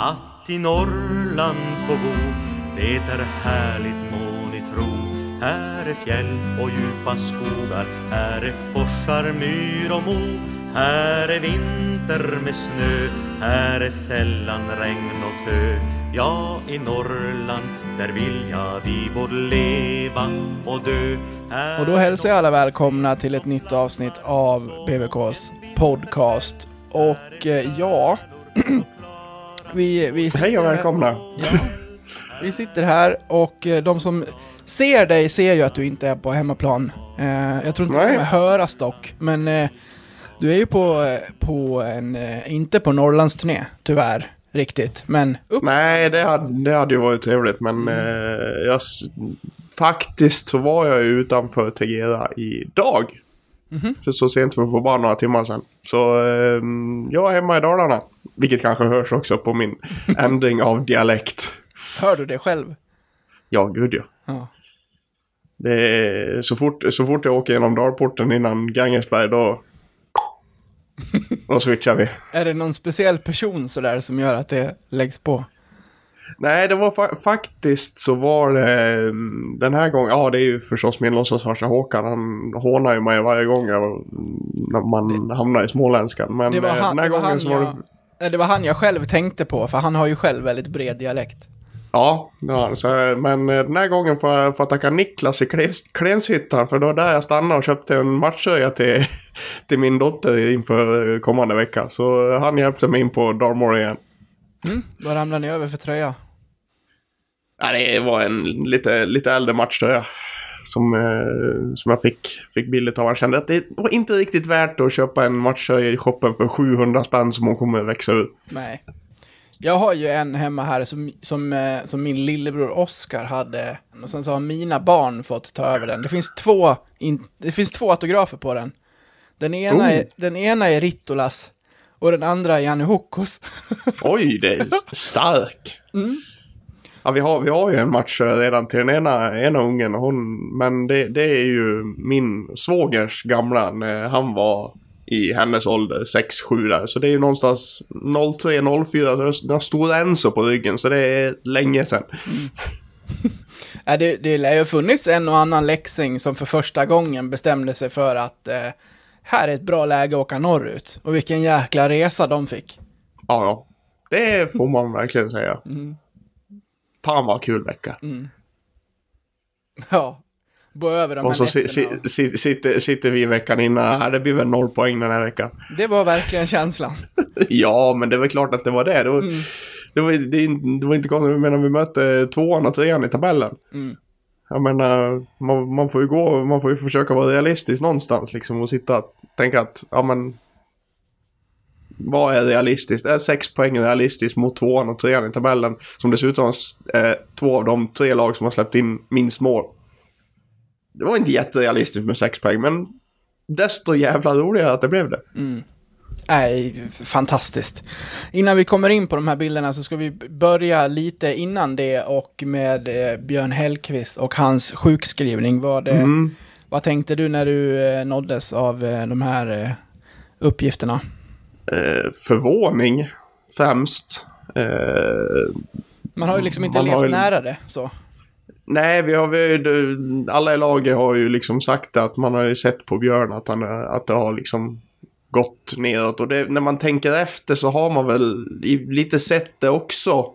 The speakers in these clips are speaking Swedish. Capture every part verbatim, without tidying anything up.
att i Norrland få bo. Det är härligt må ni tro. Här är fjäll och djupa skogar, här är forsar, myr och mo. Här är vinter med snö, här är sällan regn och tö. Ja, i Norrland, där vill jag vi både leva och dö. Här och då hälsar jag alla välkomna till ett nytt avsnitt av B V K:s podcast. Och ja, vi, vi sitter. Hej och välkomna. Ja, vi sitter här och de som ser dig ser ju att du inte är på hemmaplan. Jag tror inte det kommer höras dock, men... Du är ju på, på en, inte på Norrlands turné, tyvärr, riktigt. Men upp. Nej, det hade, det hade ju varit trevligt. Men mm. eh, jag, faktiskt så var jag utanför Tegera idag. Mm-hmm. För så sent för bara några timmar sedan. Så eh, jag är hemma i Dalarna. Vilket kanske hörs också på min ändring av dialekt. Hör du det själv? Ja, gud ja. Ja. Det är, så, fort, så fort jag åker genom Darporten innan Gangesberg då... Och switchar vi. Är det någon speciell person så där som gör att det läggs på? Nej, det var fa- faktiskt så var det den här gången. Ja, det är ju förstås min låtsasfarsa Håkan. Han hånar ju mig varje gång jag, när man det, hamnar i småländskan. Men det var han, den här det var gången han så var jag, det... det var han jag själv tänkte på, för han har ju själv väldigt bred dialekt. Ja, ja så, men den här gången får jag, får jag tacka Niklas i Klänshytan, för då där jag stannade och köpte en matchöja till, till min dotter inför kommande vecka. Så han hjälpte mig in på Darmory igen. Mm, vad ramlade ni över för tröja? Ja, det var en lite, lite äldre matchtröja som, som jag fick, fick billigt av. Han kände att det var inte riktigt värt att köpa en matchtröja i shoppen för sjuhundra spänn som hon kommer växa ur. Nej. Jag har ju en hemma här som, som, som min lillebror Oskar hade. Och sen så har mina barn fått ta över den. Det finns två, in, det finns två autografer på den. Den ena, oh. är, den ena är Rittolas och den andra är Janne Hokkos. Oj, det är stark. Mm. Ja, vi har, vi har ju en match redan till den ena, ena ungen. Hon, men det, det är ju min svågers gamla när han var... i hennes ålder, sex sju där. Så det är ju någonstans noll tre noll fyra. Så den stora Enso på ryggen. Så det är länge sedan. Mm. Ja, det, det lär ju funnits en och annan leksing som för första gången bestämde sig för att eh, här är ett bra läge att åka norrut. Och vilken jäkla resa de fick. Ja, ja. Det får man verkligen säga. Mm. Fan vad kul vecka. Mm. Ja. Över de och så si, si, si, sitter, sitter vi veckan innan. Det blir väl noll poäng den här veckan. Det var verkligen känslan. Ja, men det var klart att det var det. Det var, mm. det var, det, det var inte konstigt. Jag menar, vi mötte tvåan och trean i tabellen. Mm. Jag menar, man, man får ju gå, man får ju försöka vara realistisk någonstans liksom, och sitta och tänka att ja, men, vad är realistiskt? Är sex poäng realistiskt mot tvåan och trean i tabellen, som dessutom är två av de tre lag som har släppt in minst mål? Det var inte jätterealistiskt med sex poäng, men desto jävla roligare att det blev det. Mm. Nej, fantastiskt. Innan vi kommer in på de här bilderna så ska vi börja lite innan det och med Björn Hellqvist och hans sjukskrivning. Var det, mm. Vad tänkte du när du nåddes av de här uppgifterna? Eh, förvåning främst. Eh, man har ju liksom inte levt har... nära det så. Nej, vi har vi, alla i laget har ju liksom sagt att man har ju sett på Björn att, han, att det har liksom gått neråt. Och det, när man tänker efter så har man väl lite sett det också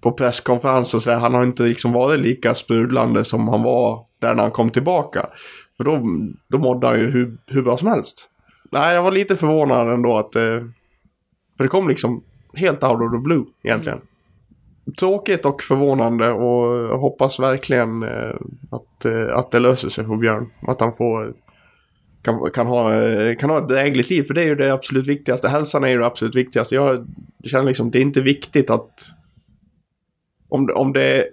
på presskonferenser. Så han har inte liksom varit lika sprudlande som han var där när han kom tillbaka. För då, då mådde han ju hur, hur bra som helst. Nej, jag var lite förvånad ändå att... För det kom liksom helt out of the blue egentligen. Mm. Tråkigt och förvånande, och jag hoppas verkligen att, att det löser sig för Björn. Att han får, kan, kan, ha, kan ha ett drägligt liv, för det är ju det absolut viktigaste. Hälsan är ju det absolut viktigaste. Jag känner liksom, det är inte viktigt att... Om, om det är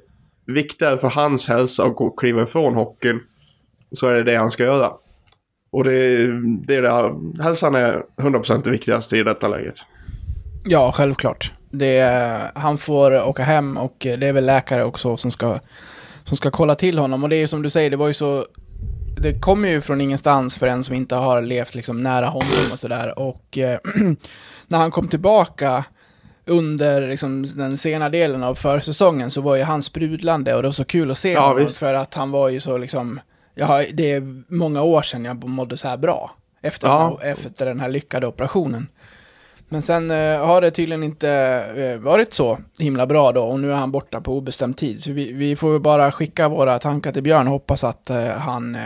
viktigare för hans hälsa att kliva ifrån hockeyn, så är det det han ska göra. Och det, det är det, hälsan är hundra procent det viktigaste i detta läget. Ja, självklart. Det, han får åka hem, och det är väl läkare också som ska, som ska kolla till honom. Och det är ju som du säger, det var ju så, det kommer ju från ingenstans för en som inte har levt liksom nära honom och sådär. Och eh, när han kom tillbaka under liksom, den sena delen av försäsongen så var ju han sprudlande och det var så kul att se ja, honom visst. För att han var ju så liksom, ja, det är många år sedan jag mådde så här bra efter, ja. Efter den här lyckade operationen. Men sen eh, har det tydligen inte eh, varit så himla bra då och nu är han borta på obestämd tid. Så vi, vi får bara skicka våra tankar till Björn och hoppas att eh, han eh,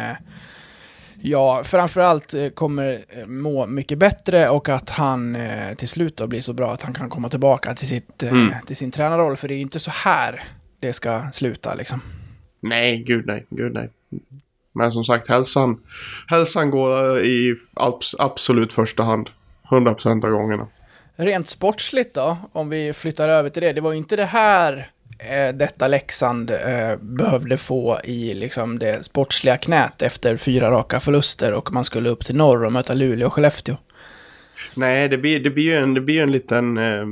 ja, framförallt eh, kommer må mycket bättre och att han eh, till slut då blir så bra att han kan komma tillbaka till, sitt, eh, mm. till sin tränarroll. För det är ju inte så här det ska sluta liksom. Nej, gud nej, gud nej. Men som sagt, hälsan, hälsan går i abs- absolut första hand. hundra procent av gångerna. Rent sportsligt då, om vi flyttar över till det. Det var ju inte det här eh, detta Leksand eh, behövde få i liksom, det sportsliga knät efter fyra raka förluster och man skulle upp till norr och möta Luleå och Skellefteå. Nej, det blir, det blir, ju, en, det blir ju en liten eh,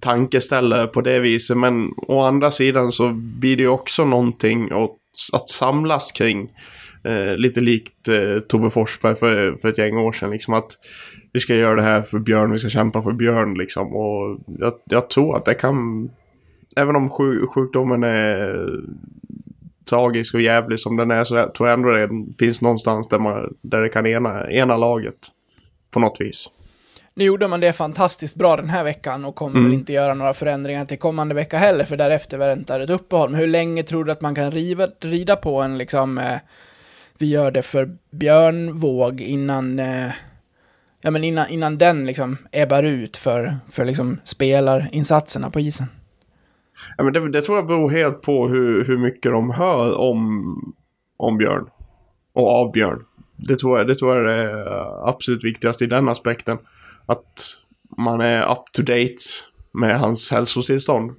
tankeställare på det viset, men å andra sidan så blir det ju också någonting att, att samlas kring. Eh, lite likt eh, Tobbe Forsberg för, för ett gäng år sedan liksom, att vi ska göra det här för Björn, vi ska kämpa för Björn liksom, och jag, jag tror att det kan, även om sjukdomen är tragisk och jävlig som den är, så jag tror jag ändå det finns någonstans där, man, där det kan ena, ena laget på något vis. Nu gjorde man det fantastiskt bra den här veckan och kommer mm. väl inte göra några förändringar till kommande vecka heller, för därefter väntar ett uppehåll. Men hur länge tror du att man kan riva, rida på en liksom eh, vi gör det för Björn våg innan eh, ja men innan innan den liksom ebbar ut för för liksom spelarinsatserna på isen. Ja men det, det tror jag beror helt på hur hur mycket de hör om om Björn och av Björn. Det tror jag det tror jag är absolut viktigast i den aspekten, att man är up to date med hans hälsotillstånd.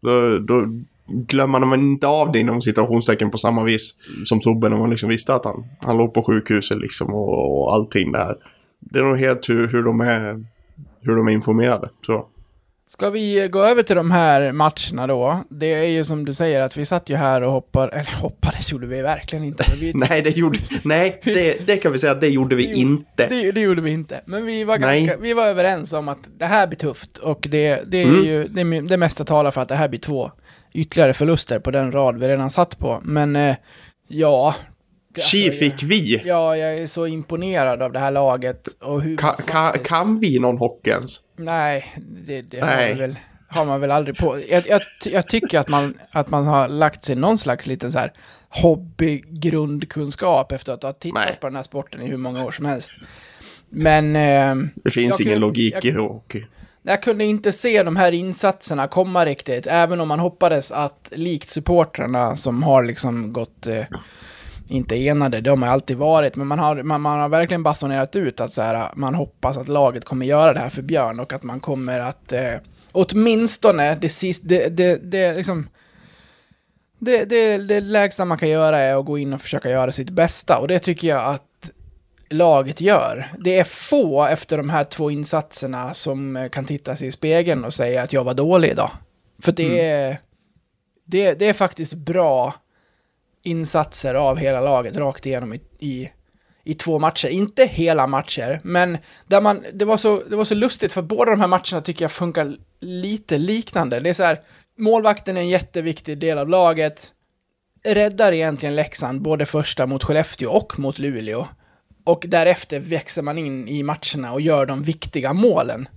Då, då glömmer man inte av det inom situationstecken på samma vis som Tobbe, när man liksom visste att han, han låg på sjukhuset liksom och, och allting där. Det är nog helt hur, hur, de, är, hur de är informerade. Så. Ska vi gå över till de här matcherna då? Det är ju som du säger att vi satt ju här och hoppar, eller hoppades gjorde vi verkligen inte. Vi... nej, det gjorde, nej det, det kan vi säga att det gjorde vi det, inte. Det, det gjorde vi inte. Men vi var, ganska, vi var överens om att det här blir tufft. Och det, det är mm. ju det, det mesta talar för att det här blir två ytterligare förluster på den rad vi redan satt på. Men eh, ja... Alltså, Chi fick vi. Ja, jag är så imponerad av det här laget. Och hur ka, ka, kan vi någon hockens? Nej, det, det Nej. Har, man väl, har man väl aldrig på. Jag, jag, jag tycker att man, att man har lagt sig någon slags liten så här hobbygrundkunskap efter att ha tittat Nej. På den här sporten i hur många år som helst. Men... Eh, det finns ingen kunde, logik jag, i hockey. Jag kunde inte se de här insatserna komma riktigt, även om man hoppades att likt supportrarna som har liksom gått... Eh, inte enade, de har alltid varit, men man har, man, man har verkligen bastonerat ut att så här, man hoppas att laget kommer göra det här för Björn och att man kommer att eh, åtminstone det, sist, det, det, det, liksom, det, det, det lägsta man kan göra är att gå in och försöka göra sitt bästa, och det tycker jag att laget gör. Det är få efter de här två insatserna som kan titta sig i spegeln och säga att jag var dålig idag, för det, mm. det, det är faktiskt bra insatser av hela laget rakt igenom i, i, i två matcher. Inte hela matcher, men där man, det, var så, det var så lustigt, för båda de här matcherna tycker jag funkar lite liknande. Det är så här, målvakten är en jätteviktig del av laget. Räddar egentligen Leksand både första mot Skellefteå och mot Luleå. Och därefter växer man in i matcherna och gör de viktiga målen.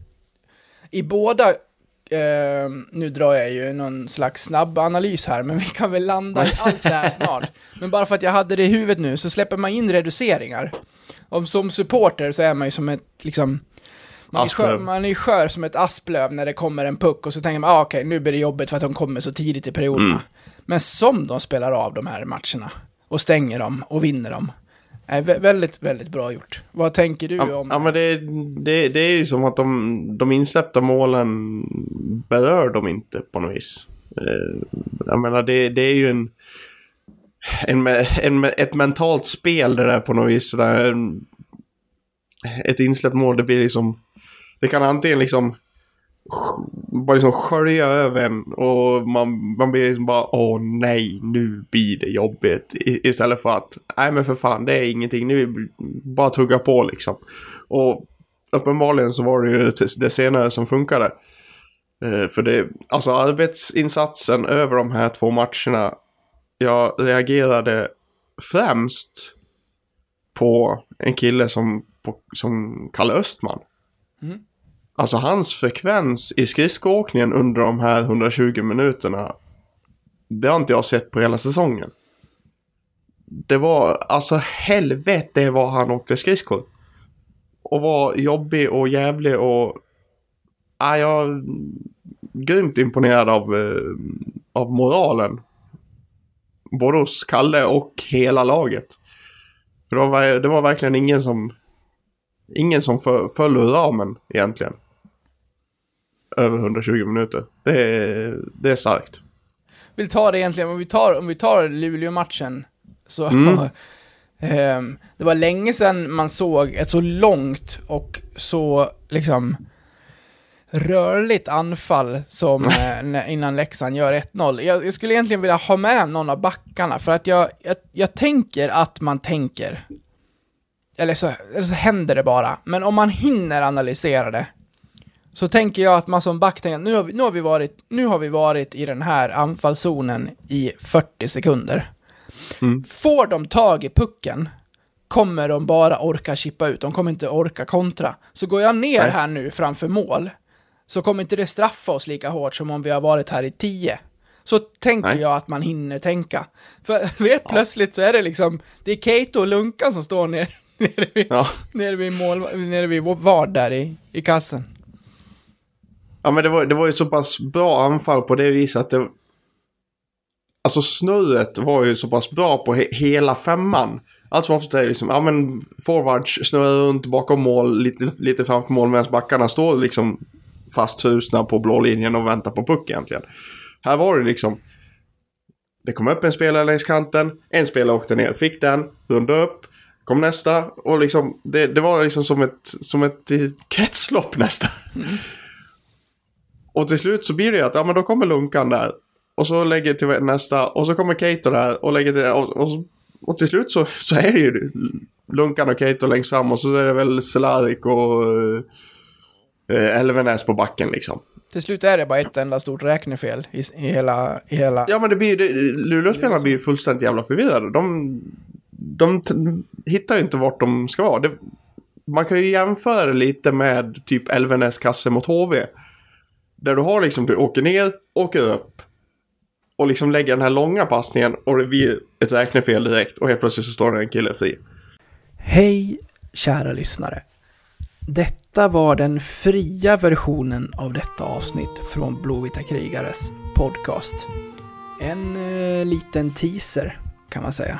I båda... Uh, nu drar jag ju någon slags snabb analys här, men vi kan väl landa i allt det här snart. Men bara för att jag hade det i huvudet nu, så släpper man in reduceringar. Och som supporter så är man ju som ett liksom, man, är skör, man är ju skör som ett asplöv när det kommer en puck, och så tänker man, ah, okej, okay, nu blir det jobbigt för att de kommer så tidigt i perioderna. Mm. Men som de spelar av de här matcherna och stänger dem och vinner dem. Nej, väldigt, väldigt bra gjort. Vad tänker du ja, om det? Ja, men det, det, det är ju som att de, de insläppta målen berör dem inte på något vis. Jag menar, det, det är ju en, en, en, ett mentalt spel det där på något vis. Där ett insläppt mål, det blir liksom, det kan antingen liksom bara liksom skölja över en, och man, man blir liksom bara åh nej, nu blir det jobbigt, I, istället för att nej men för fan, det är ingenting, nu bara tugga på liksom. Och uppenbarligen så var det ju det senare som funkade. Eh, för det, alltså arbetsinsatsen över de här två matcherna, jag reagerade främst på en kille som, på, som Kalle Östman. Mm. Alltså hans frekvens i skridskoåkningen under de här hundratjugo minuterna, det har inte jag sett på hela säsongen. Det var, alltså helvete var han åkte skridskor. Och var jobbig och jävlig och... Ah, jag är grymt imponerad av, eh, av moralen. Både hos Kalle och hela laget. För det var, det var verkligen ingen som... Ingen som för, föll ur ramen egentligen. Över hundratjugo minuter. Det är, det är starkt. Vill ta det egentligen. Om vi tar, om vi tar Luleå-matchen. Så, mm. eh, det var länge sedan man såg ett så långt och så liksom rörligt anfall som eh, innan Leksand gör ett noll. Jag, jag skulle egentligen vilja ha med någon av backarna, för att jag, jag, jag tänker att man tänker eller så, eller så händer det bara. Men om man hinner analysera det, så tänker jag att man som back tänker nu har vi, nu har vi, varit, nu har vi varit i den här anfallszonen i fyrtio sekunder. Mm. Får de tag i pucken kommer de bara orka chippa ut. De kommer inte orka kontra. Så går jag ner Nej. här nu framför mål, så kommer inte det straffa oss lika hårt som om vi har varit här i tio. Så tänker Nej. jag att man hinner tänka. För vet, ja. plötsligt så är det liksom, det är Keito och Lunkan som står ner, nere, vid, ja. nere vid mål, nere vid vår vard där i, i kassen. Ja, men det var, det var ju så pass bra anfall på det viset att det, alltså snurret var ju så pass bra på he- hela femman. Allt som ofta är liksom, ja men forwards snurrar runt bakom mål, lite, lite framför mål, medan backarna står liksom fasthusna på blå linjen och väntar på puck egentligen. Här var det liksom, det kom upp en spelare längs kanten, en spelare åkte ner, fick den, rundade upp, kom nästa, och liksom det, det var liksom som ett, som ett kretslopp nästan. Mm. Och till slut så blir det att, ja men då kommer Lunkan där, och så lägger till nästa, och så kommer Keito där och lägger till, och, och, och till slut så, så är det ju Lunkan och Keito längst fram, och så är det väl Selarik och eh, Elvenäs på backen liksom. Till slut är det bara ett enda stort räknefel i, i, hela, i hela... Ja, men det blir ju... Luleåspelarna blir ju fullständigt jävla förvirrade. De, de t- hittar ju inte vart de ska vara. Det, man kan ju jämföra det lite med typ Elvenäs kasse mot H V. Där du har liksom, du åker ner, åker upp och liksom lägger den här långa passningen, och det blir ett räknefel direkt, och helt plötsligt så står det en kille fri. Hej, kära lyssnare. Detta var den fria versionen av detta avsnitt från Blåvita Krigares podcast. En eh, liten teaser kan man säga.